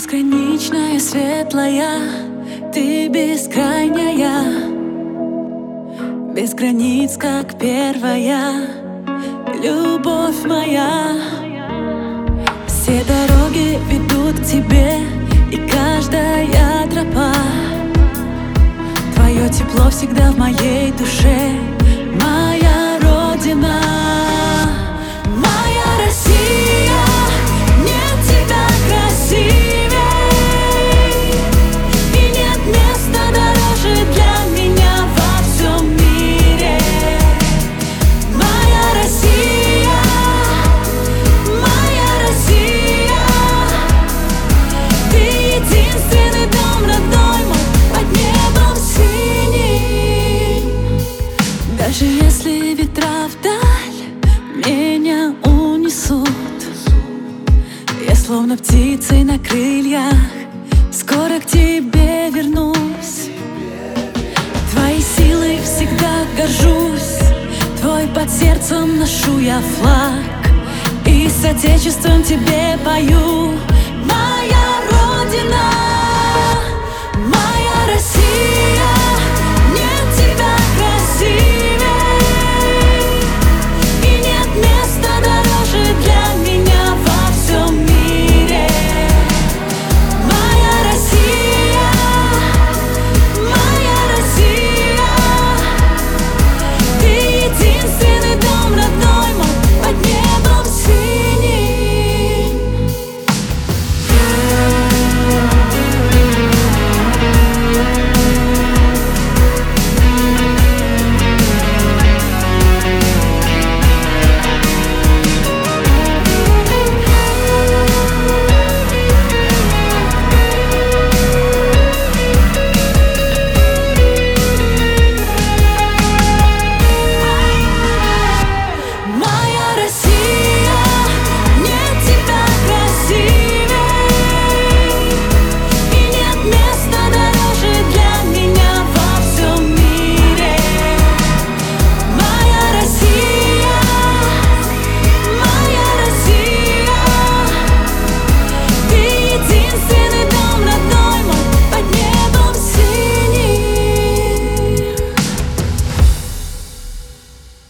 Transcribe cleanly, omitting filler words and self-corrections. Безграничная, светлая, ты бескрайняя, без границ, как первая, любовь моя. Все дороги ведут к тебе, и каждая тропа. Твое тепло всегда в моей душе, моя Родина. Даже если ветра вдаль меня унесут, я словно птицей на крыльях скоро к тебе вернусь. Твоей силой всегда горжусь, твой под сердцем ношу я флаг, и с отечеством тебе пою.